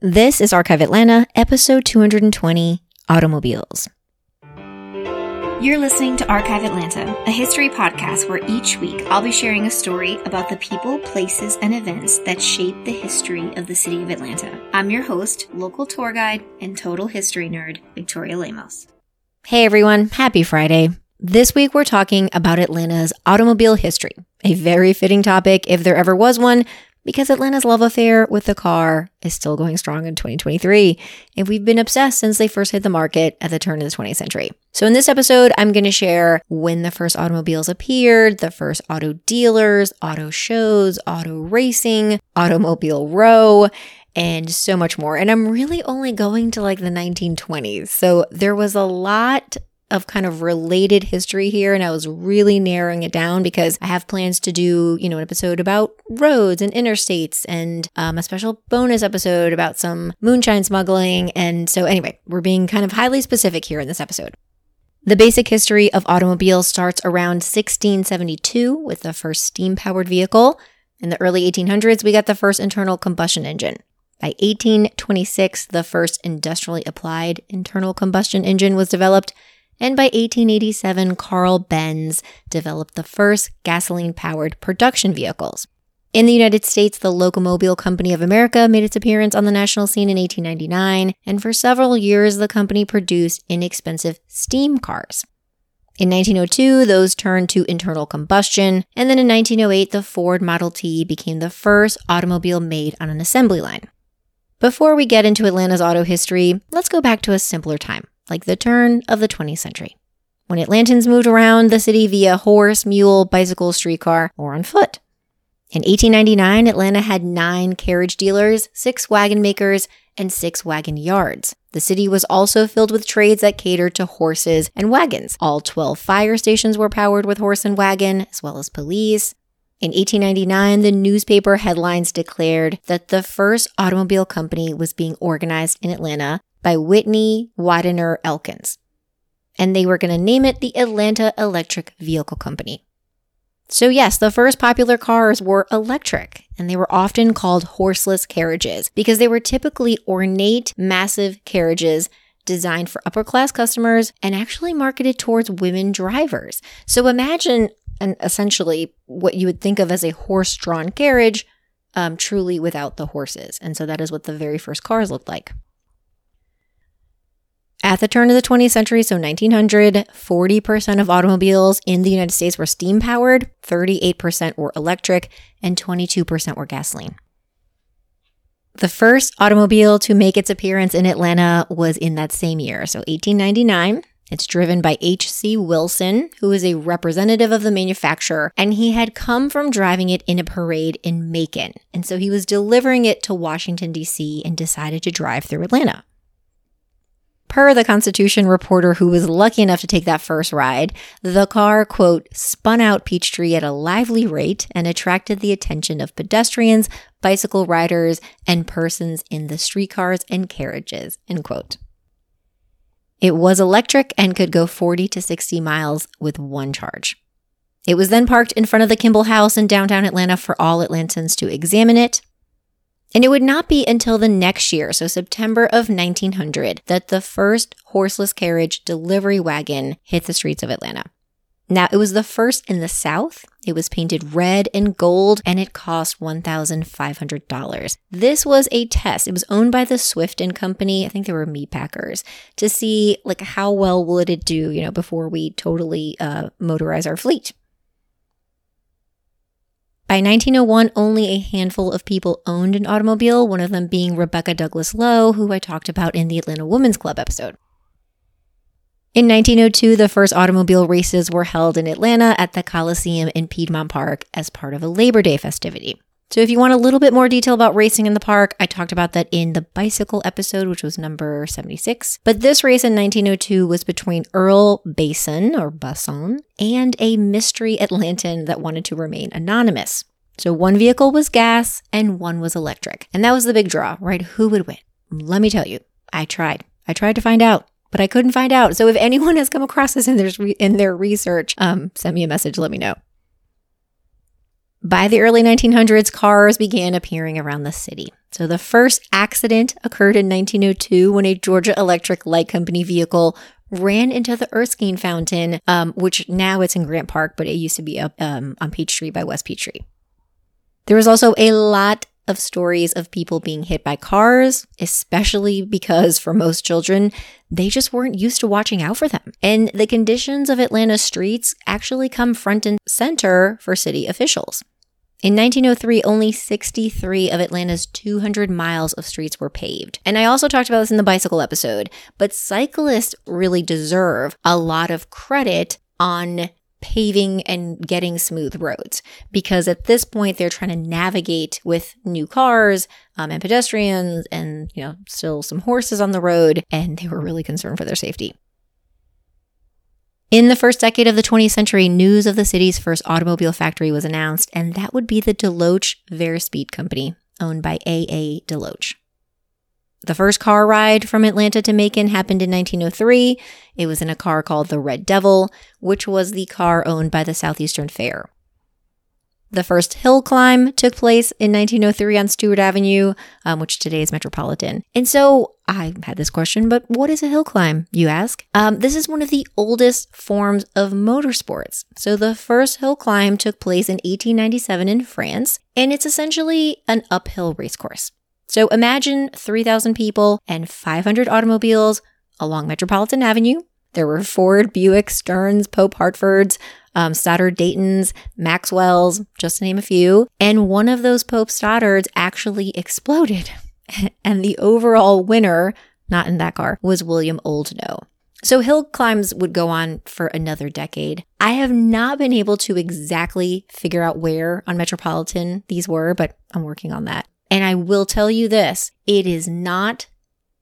This is Archive Atlanta, episode 220, Automobiles. You're listening to Archive Atlanta, a history podcast where each week I'll be sharing a story about the people, places, and events that shape the history of the city of Atlanta. I'm your host, local tour guide, and total history nerd, Victoria Lemos. Hey everyone, happy Friday. This week we're talking about Atlanta's automobile history, a very fitting topic if there ever was one, because Atlanta's love affair with the car is still going strong in 2023, and we've been obsessed since they first hit the market at the turn of the 20th century. So in this episode, I'm going to share when the first automobiles appeared, the first auto dealers, auto shows, auto racing, Automobile Row, and so much more. And I'm really only going to like the 1920s, so there was a lot of kind of related history here, and I was really narrowing it down because I have plans to do, an episode about roads and interstates and a special bonus episode about some moonshine smuggling. And so anyway, we're being kind of highly specific here in this episode. The basic history of automobiles starts around 1672 with the first steam-powered vehicle. In the early 1800s, we got the first internal combustion engine. By 1826, the first industrially applied internal combustion engine was developed. And by 1887, Karl Benz developed the first gasoline-powered production vehicles. In the United States, the Locomobile Company of America made its appearance on the national scene in 1899, and for several years, the company produced inexpensive steam cars. In 1902, those turned to internal combustion, and then in 1908, the Ford Model T became the first automobile made on an assembly line. Before we get into Atlanta's auto history, let's go back to a simpler time, like the turn of the 20th century, when Atlantans moved around the city via horse, mule, bicycle, streetcar, or on foot. In 1899, Atlanta had 9 carriage dealers, 6 wagon makers, and 6 wagon yards. The city was also filled with trades that catered to horses and wagons. All 12 fire stations were powered with horse and wagon, as well as police. In 1899, the newspaper headlines declared that the first automobile company was being organized in Atlanta by Whitney Wadener Elkins, and they were going to name it the Atlanta Electric Vehicle Company. So yes, the first popular cars were electric, and they were often called horseless carriages because they were typically ornate, massive carriages designed for upper-class customers and actually marketed towards women drivers. So imagine essentially what you would think of as a horse-drawn carriage, truly without the horses. And so that is what the very first cars looked like. At the turn of the 20th century, so 1900, 40% of automobiles in the United States were steam-powered, 38% were electric, and 22% were gasoline. The first automobile to make its appearance in Atlanta was in that same year, so 1899. It's driven by H.C. Wilson, who is a representative of the manufacturer, and he had come from driving it in a parade in Macon, and so he was delivering it to Washington, D.C., and decided to drive through Atlanta. Per the Constitution reporter who was lucky enough to take that first ride, the car, quote, spun out Peachtree at a lively rate and attracted the attention of pedestrians, bicycle riders, and persons in the streetcars and carriages, end quote. It was electric and could go 40 to 60 miles with one charge. It was then parked in front of the Kimball House in downtown Atlanta for all Atlantans to examine it. And it would not be until the next year, so September of 1900, that the first horseless carriage delivery wagon hit the streets of Atlanta. Now, it was the first in the South. It was painted red and gold, and it cost $1,500. This was a test. It was owned by the Swift and Company. I think they were meatpackers, to see like how well will it do, before we totally motorize our fleet. By 1901, only a handful of people owned an automobile, one of them being Rebecca Douglas Lowe, who I talked about in the Atlanta Women's Club episode. In 1902, the first automobile races were held in Atlanta at the Coliseum in Piedmont Park as part of a Labor Day festivity. So if you want a little bit more detail about racing in the park, I talked about that in the bicycle episode, which was number 76. But this race in 1902 was between Earl Basin, or Basson, and a mystery Atlantan that wanted to remain anonymous. So one vehicle was gas and one was electric. And that was the big draw, right? Who would win? Let me tell you, I tried to find out, but I couldn't find out. So if anyone has come across this in their research, send me a message, let me know. By the early 1900s, cars began appearing around the city. So the first accident occurred in 1902 when a Georgia Electric Light Company vehicle ran into the Erskine Fountain, which now it's in Grant Park, but it used to be up on Peachtree by West Peachtree. There was also a lot of stories of people being hit by cars, especially because for most children, they just weren't used to watching out for them. And the conditions of Atlanta's streets actually come front and center for city officials. In 1903, only 63 of Atlanta's 200 miles of streets were paved. And I also talked about this in the bicycle episode, but cyclists really deserve a lot of credit on paving and getting smooth roads, because at this point, they're trying to navigate with new cars and pedestrians and, still some horses on the road, and they were really concerned for their safety. In the first decade of the 20th century, news of the city's first automobile factory was announced, and that would be the Deloach Verispeed Company, owned by A.A. Deloach. The first car ride from Atlanta to Macon happened in 1903. It was in a car called the Red Devil, which was the car owned by the Southeastern Fair. The first hill climb took place in 1903 on Stewart Avenue, which today is Metropolitan. And so I had this question, but what is a hill climb, you ask? This is one of the oldest forms of motorsports. So the first hill climb took place in 1897 in France, and it's essentially an uphill race course. So imagine 3,000 people and 500 automobiles along Metropolitan Avenue. There were Ford, Buick, Stearns, Pope Hartfords, Stoddard Daytons, Maxwell's, just to name a few. And one of those Pope Stoddards actually exploded. And the overall winner, not in that car, was William Oldknow. So hill climbs would go on for another decade. I have not been able to exactly figure out where on Metropolitan these were, but I'm working on that. And I will tell you this, it is not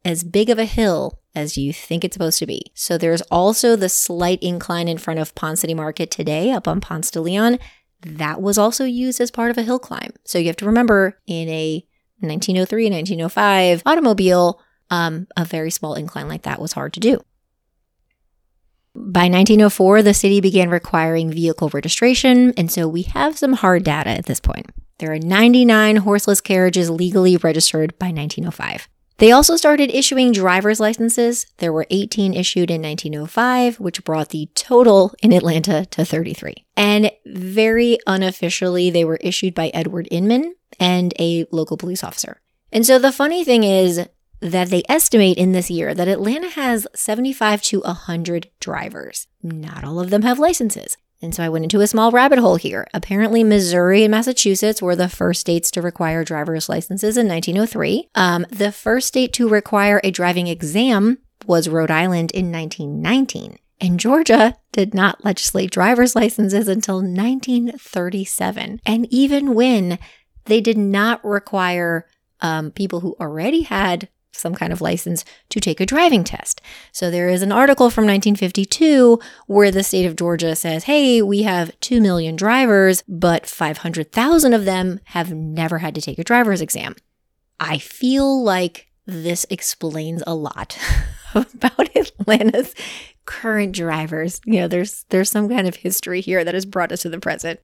as big of a hill as you think it's supposed to be. So there's also the slight incline in front of Ponce City Market today, up on Ponce de Leon. That was also used as part of a hill climb. So you have to remember, in a 1903, 1905 automobile, a very small incline like that was hard to do. By 1904, the city began requiring vehicle registration, and so we have some hard data at this point. There are 99 horseless carriages legally registered by 1905. They also started issuing driver's licenses. There were 18 issued in 1905, which brought the total in Atlanta to 33. And very unofficially, they were issued by Edward Inman and a local police officer. And so the funny thing is that they estimate in this year that Atlanta has 75 to 100 drivers. Not all of them have licenses. And so I went into a small rabbit hole here. Apparently, Missouri and Massachusetts were the first states to require driver's licenses in 1903. The first state to require a driving exam was Rhode Island in 1919. And Georgia did not legislate driver's licenses until 1937. And even when they did not require people who already had some kind of license to take a driving test. So there is an article from 1952 where the state of Georgia says, hey, we have 2 million drivers, but 500,000 of them have never had to take a driver's exam. I feel like this explains a lot about Atlanta's current drivers. There's some kind of history here that has brought us to the present.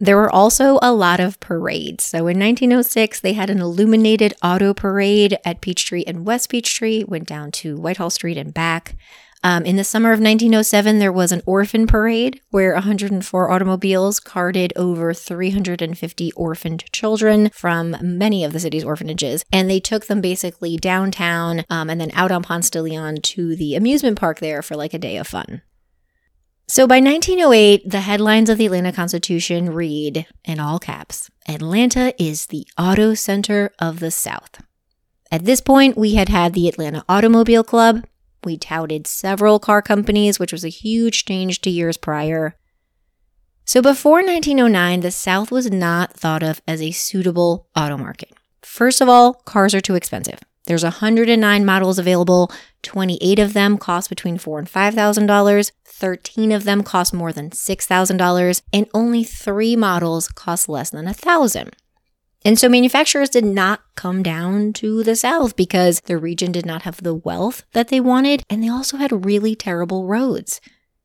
There were also a lot of parades. So in 1906, they had an illuminated auto parade at Peachtree and West Peachtree, went down to Whitehall Street and back. In the summer of 1907, there was an orphan parade where 104 automobiles carted over 350 orphaned children from many of the city's orphanages. And they took them basically downtown and then out on Ponce de Leon to the amusement park there for like a day of fun. So by 1908, the headlines of the Atlanta Constitution read, in all caps, Atlanta is the auto center of the South. At this point, we had the Atlanta Automobile Club. We touted several car companies, which was a huge change to years prior. So before 1909, the South was not thought of as a suitable auto market. First of all, cars are too expensive. There's 109 models available. 28 of them cost between $4,000 and $5,000. 13 of them cost more than $6,000. And only 3 models cost less than $1,000. And so manufacturers did not come down to the South because the region did not have the wealth that they wanted. And they also had really terrible roads.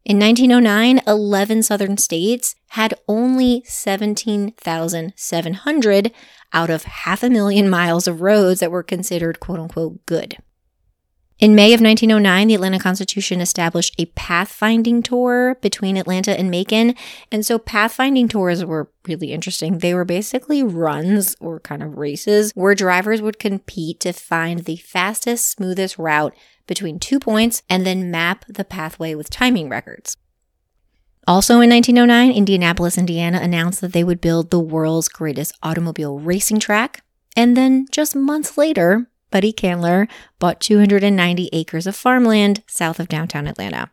In 1909, 11 southern states had only 17,700 out of 500,000 miles of roads that were considered quote-unquote good. In May of 1909, the Atlanta Constitution established a pathfinding tour between Atlanta and Macon. And so pathfinding tours were really interesting. They were basically runs or kind of races where drivers would compete to find the fastest, smoothest route between 2 points and then map the pathway with timing records. Also in 1909, Indianapolis, Indiana announced that they would build the world's greatest automobile racing track. And then just months later, Buddy Candler bought 290 acres of farmland south of downtown Atlanta.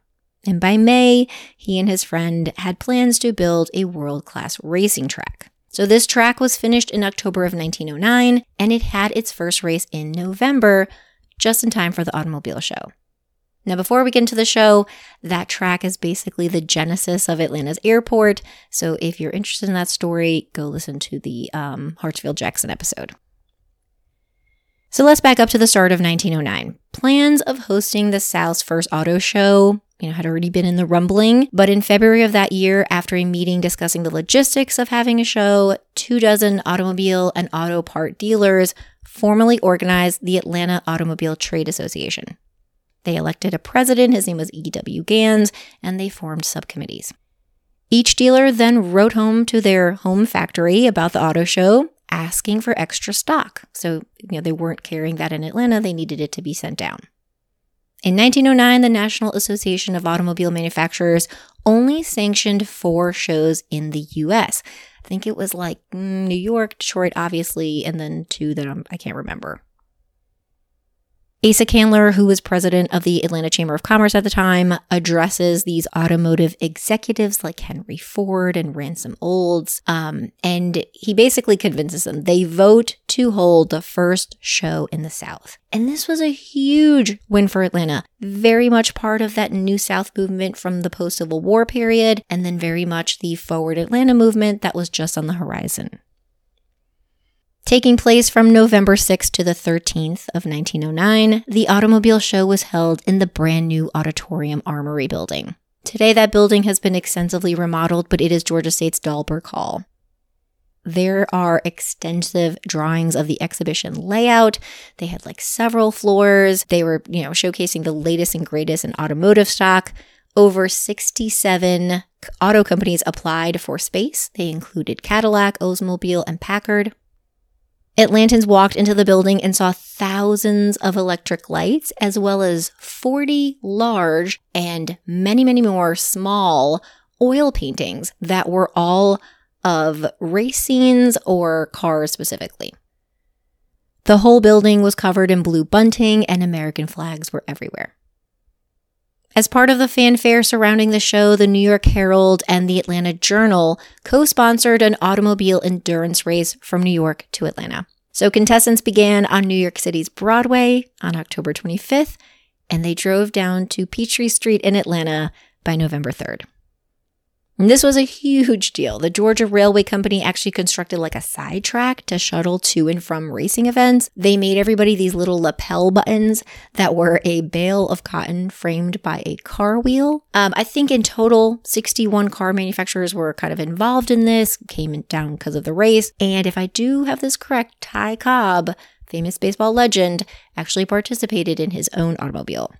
And by May, he and his friend had plans to build a world-class racing track. So this track was finished in October of 1909, and it had its first race in November, just in time for the automobile show. Now, before we get into the show, that track is basically the genesis of Atlanta's airport. So if you're interested in that story, go listen to the Hartsfield-Jackson episode. So let's back up to the start of 1909. Plans of hosting the South's first auto show, had already been in the rumbling. But in February of that year, after a meeting discussing the logistics of having a show, 24 automobile and auto part dealers formally organized the Atlanta Automobile Trade Association. They elected a president, his name was E.W. Gans, and they formed subcommittees. Each dealer then wrote home to their home factory about the auto show, asking for extra stock. So, they weren't carrying that in Atlanta. They needed it to be sent down. In 1909, the National Association of Automobile Manufacturers only sanctioned 4 shows in the U.S. I think it was like New York, Detroit, obviously, and then 2 that I can't remember. Asa Candler, who was president of the Atlanta Chamber of Commerce at the time, addresses these automotive executives like Henry Ford and Ransom Olds, and he basically convinces them they vote to hold the first show in the South. And this was a huge win for Atlanta, very much part of that New South movement from the post-Civil War period, and then very much the Forward Atlanta movement that was just on the horizon. Taking place from November 6th to the 13th of 1909, the automobile show was held in the brand new Auditorium Armory building. Today, that building has been extensively remodeled, but it is Georgia State's Dahlberg Hall. There are extensive drawings of the exhibition layout. They had several floors. They were, showcasing the latest and greatest in automotive stock. Over 67 auto companies applied for space. They included Cadillac, Oldsmobile, and Packard. Atlantans walked into the building and saw thousands of electric lights, as well as 40 large and many, many more small oil paintings that were all of race scenes or cars specifically. The whole building was covered in blue bunting, and American flags were everywhere. As part of the fanfare surrounding the show, the New York Herald and the Atlanta Journal co-sponsored an automobile endurance race from New York to Atlanta. So contestants began on New York City's Broadway on October 25th, and they drove down to Peachtree Street in Atlanta by November 3rd. And this was a huge deal. The Georgia Railway Company actually constructed a sidetrack to shuttle to and from racing events. They made everybody these little lapel buttons that were a bale of cotton framed by a car wheel. I think in total, 61 car manufacturers were kind of involved in this, came down because of the race. And if I do have this correct, Ty Cobb, famous baseball legend, actually participated in his own automobile.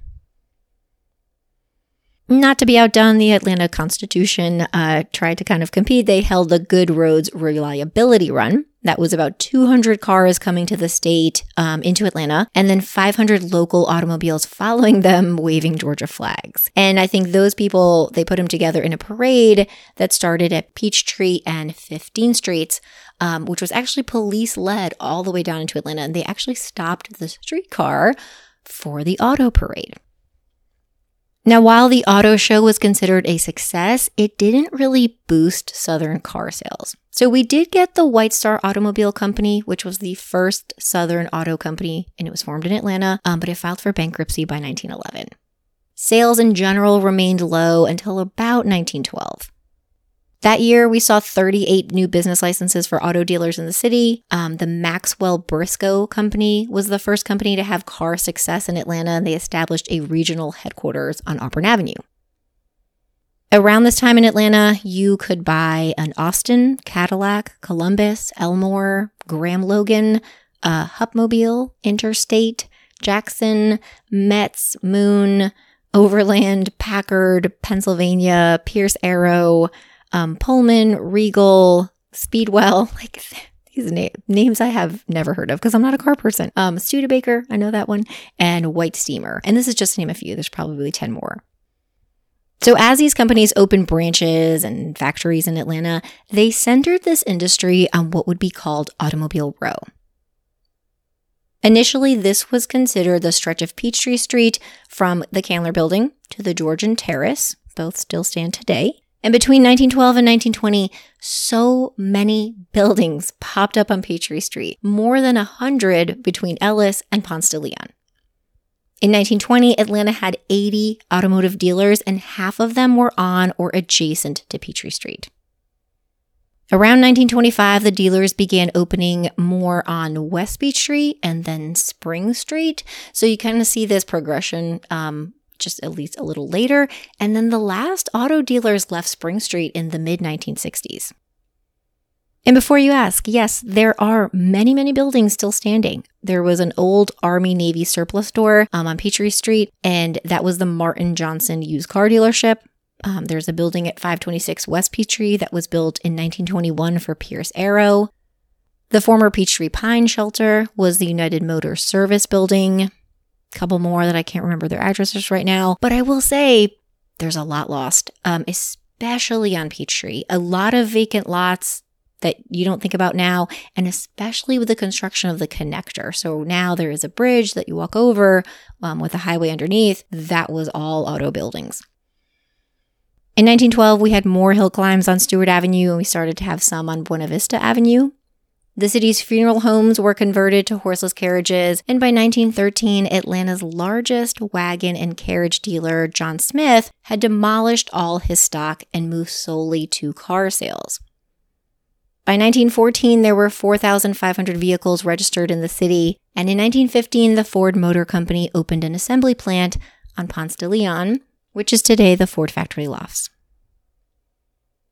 Not to be outdone, the Atlanta Constitution tried to kind of compete. They held the Good Roads Reliability Run. That was about 200 cars coming to the state into Atlanta, and then 500 local automobiles following them, waving Georgia flags. And I think those people, they put them together in a parade that started at Peachtree and 15th Streets, which was actually police-led all the way down into Atlanta. And they actually stopped the streetcar for the auto parade. Now, while the auto show was considered a success, it didn't really boost Southern car sales. So we did get the White Star Automobile Company, which was the first Southern auto company, and it was formed in Atlanta, but it filed for bankruptcy by 1911. Sales in general remained low until about 1912. That year, we saw 38 new business licenses for auto dealers in the city. The Maxwell Briscoe Company was the first company to have car success in Atlanta, and they established a regional headquarters on Auburn Avenue. Around this time in Atlanta, you could buy an Austin, Cadillac, Columbus, Elmore, Graham Logan, Hupmobile, Interstate, Jackson, Metz, Moon, Overland, Packard, Pennsylvania, Pierce Arrow, Pullman, Regal, Speedwell, like these names I have never heard of because I'm not a car person. Studebaker, I know that one, and White Steamer. And this is just to name a few. There's probably 10 more. So as these companies opened branches and factories in Atlanta, they centered this industry on what would be called Automobile Row. Initially, this was considered the stretch of Peachtree Street from the Candler Building to the Georgian Terrace, both still stand today. And between 1912 and 1920, so many buildings popped up on Peachtree Street, more than 100 between Ellis and Ponce de Leon. In 1920, Atlanta had 80 automotive dealers, and half of them were on or adjacent to Peachtree Street. Around 1925, the dealers began opening more on West Peachtree and then Spring Street. So you kind of see this progression just at least a little later. And then the last auto dealers left Spring Street in the mid-1960s. And before you ask, yes, there are many, many buildings still standing. There was an old Army Navy surplus store on Peachtree Street, and that was the Martin Johnson used car dealership. There's a building at 526 West Peachtree that was built in 1921 for Pierce Arrow. The former Peachtree Pine Shelter was the United Motor Service Building. A couple more that I can't remember their addresses right now. But I will say there's a lot lost, especially on Peachtree. A lot of vacant lots that you don't think about now, and especially with the construction of the connector. So now there is a bridge that you walk over with a highway underneath. That was all auto buildings. In 1912, we had more hill climbs on Stewart Avenue, and we started to have some on Buena Vista Avenue. The city's funeral homes were converted to horseless carriages, and by 1913, Atlanta's largest wagon and carriage dealer, John Smith, had demolished all his stock and moved solely to car sales. By 1914, there were 4,500 vehicles registered in the city, and in 1915, the Ford Motor Company opened an assembly plant on Ponce de Leon, which is today the Ford Factory Lofts.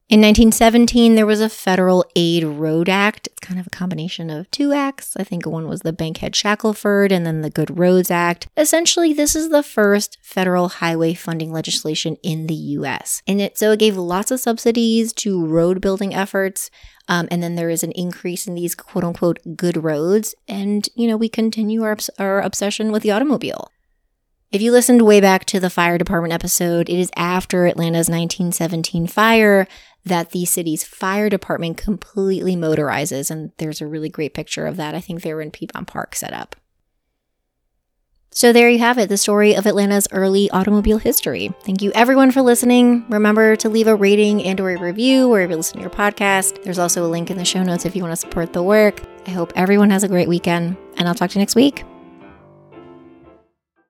In 1917, there was a Federal Aid Road Act. It's kind of a combination of two acts. I think one was the Bankhead-Shackelford and then the Good Roads Act. Essentially, this is the first federal highway funding legislation in the U.S. And it gave lots of subsidies to road building efforts. And then there is an increase in these quote-unquote good roads. And, we continue our obsession with the automobile. If you listened way back to the fire department episode, it is after Atlanta's 1917 fire that the city's fire department completely motorizes, and there's a really great picture of that. I think they were in Piedmont Park set up. So there you have it, the story of Atlanta's early automobile history. Thank you everyone for listening. Remember to leave a rating and or a review wherever you listen to your podcast. There's also a link in the show notes if you want to support the work. I hope everyone has a great weekend, and I'll talk to you next week.